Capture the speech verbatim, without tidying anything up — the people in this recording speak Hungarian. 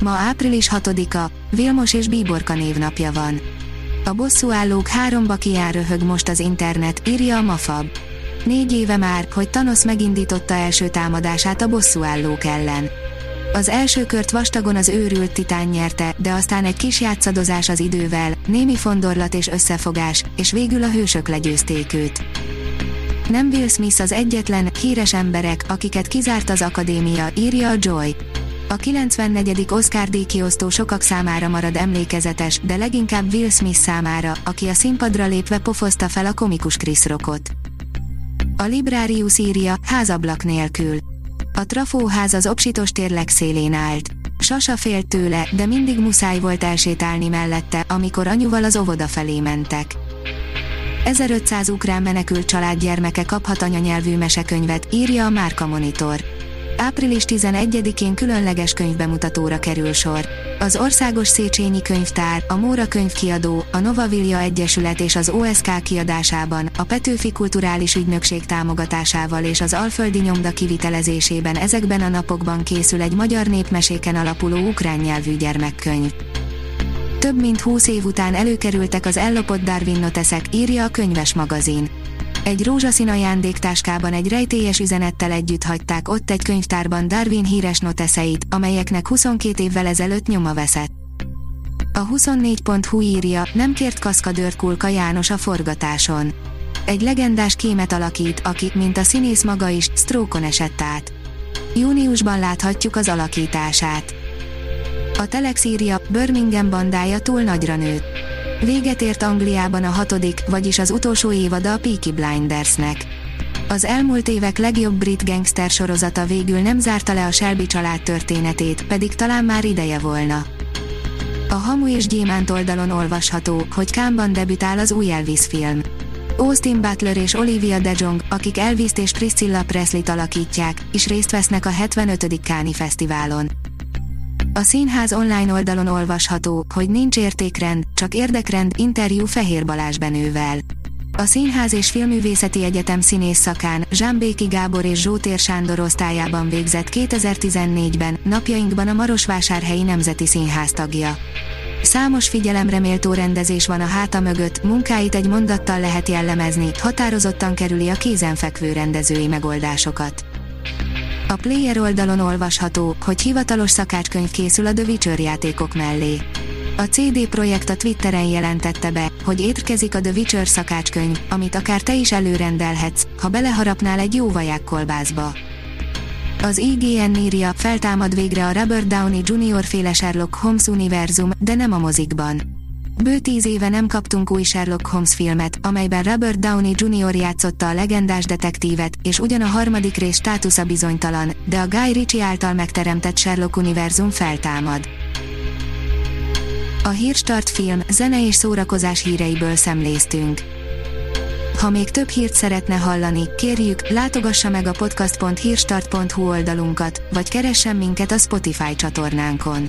Ma április hatodika, Vilmos és Bíborka névnapja van. A bosszúállók háromba kiáll, röhög most az internet, írja a Mafab. Négy éve már, hogy Thanos megindította első támadását a bosszúállók ellen. Az első kört vastagon az őrült titán nyerte, de aztán egy kis játszadozás az idővel, némi fondorlat és összefogás, és végül a hősök legyőzték őt. Nem Will Smith az egyetlen, híres emberek, akiket kizárt az akadémia, írja a Joy. A kilencvennegyedik Oscar-díj kiosztó sokak számára marad emlékezetes, de leginkább Will Smith számára, aki a színpadra lépve pofozta fel a komikus Chris Rockot. A Librarius írja, házablak nélkül. A trafóház az Opsitos tér legszélén állt. Sasa félt tőle, de mindig muszáj volt elsétálni mellette, amikor anyuval az óvoda felé mentek. ezerötszáz ukrán menekült család gyermeke kaphat anyanyelvű mesekönyvet, írja a Márka Monitor. április tizenegyedikén különleges könyvbemutatóra kerül sor. Az Országos Széchenyi Könyvtár, a Móra Könyvkiadó, a Nova Villa Egyesület és az o es ká kiadásában, a Petőfi Kulturális Ügynökség támogatásával és az Alföldi Nyomda kivitelezésében ezekben a napokban készül egy magyar népmeséken alapuló ukrán nyelvű gyermekkönyv. Több mint húsz év után előkerültek az ellopott Darwin noteszek, írja a Könyves Magazin. Egy rózsaszín ajándéktáskában egy rejtélyes üzenettel együtt hagyták ott egy könyvtárban Darwin híres noteszeit, amelyeknek huszonkét évvel ezelőtt nyoma veszett. A huszonnégy pont hú írja, nem kért kaszkadőrt Kulka János a forgatáson. Egy legendás kémet alakít, aki, mint a színész maga is, sztrókon esett át. Júniusban láthatjuk az alakítását. A Telex írja, Birmingham bandája túl nagyra nőtt. Véget ért Angliában a hatodik, vagyis az utolsó évada a Peaky Blindersnek. Az elmúlt évek legjobb brit gangster sorozata végül nem zárta le a Shelby család történetét, pedig talán már ideje volna. A Hamu és Gyémánt oldalon olvasható, hogy Kánban debütál az új Elvis film. Austin Butler és Olivia de Jong, akik Elvist és Priscilla Presleyt alakítják, is részt vesznek a hetvenötödik Káni fesztiválon. A színház online oldalon olvasható, hogy nincs értékrend, csak érdekrend, interjú Fehér Balázs Benővel. A Színház és Filmművészeti Egyetem színész szakán Zsámbéki Gábor és Zsótér Sándor osztályában végzett kétezer-tizennégyben, napjainkban a Marosvásárhelyi Nemzeti Színház tagja. Számos figyelemreméltó rendezés van a háta mögött, munkáit egy mondattal lehet jellemezni, határozottan kerüli a kézenfekvő rendezői megoldásokat. A Player oldalon olvasható, hogy hivatalos szakácskönyv készül a The Witcher játékok mellé. A cé dé Projekt a Twitteren jelentette be, hogy érkezik a The Witcher szakácskönyv, amit akár te is előrendelhetsz, ha beleharapnál egy jó vaják kolbászba. Az i gé en írja, feltámad végre a Robert Downey Junior féle Sherlock Holmes univerzum, de nem a mozikban. Bő tíz éve nem kaptunk új Sherlock Holmes filmet, amelyben Robert Downey Junior játszotta a legendás detektívet, és ugyan a harmadik rész státusza bizonytalan, de a Guy Ritchie által megteremtett Sherlock univerzum feltámad. A Hírstart film, zene és szórakozás híreiből szemléztünk. Ha még több hírt szeretne hallani, kérjük, látogassa meg a podcast pont hírstart pont hú oldalunkat, vagy keressen minket a Spotify csatornánkon.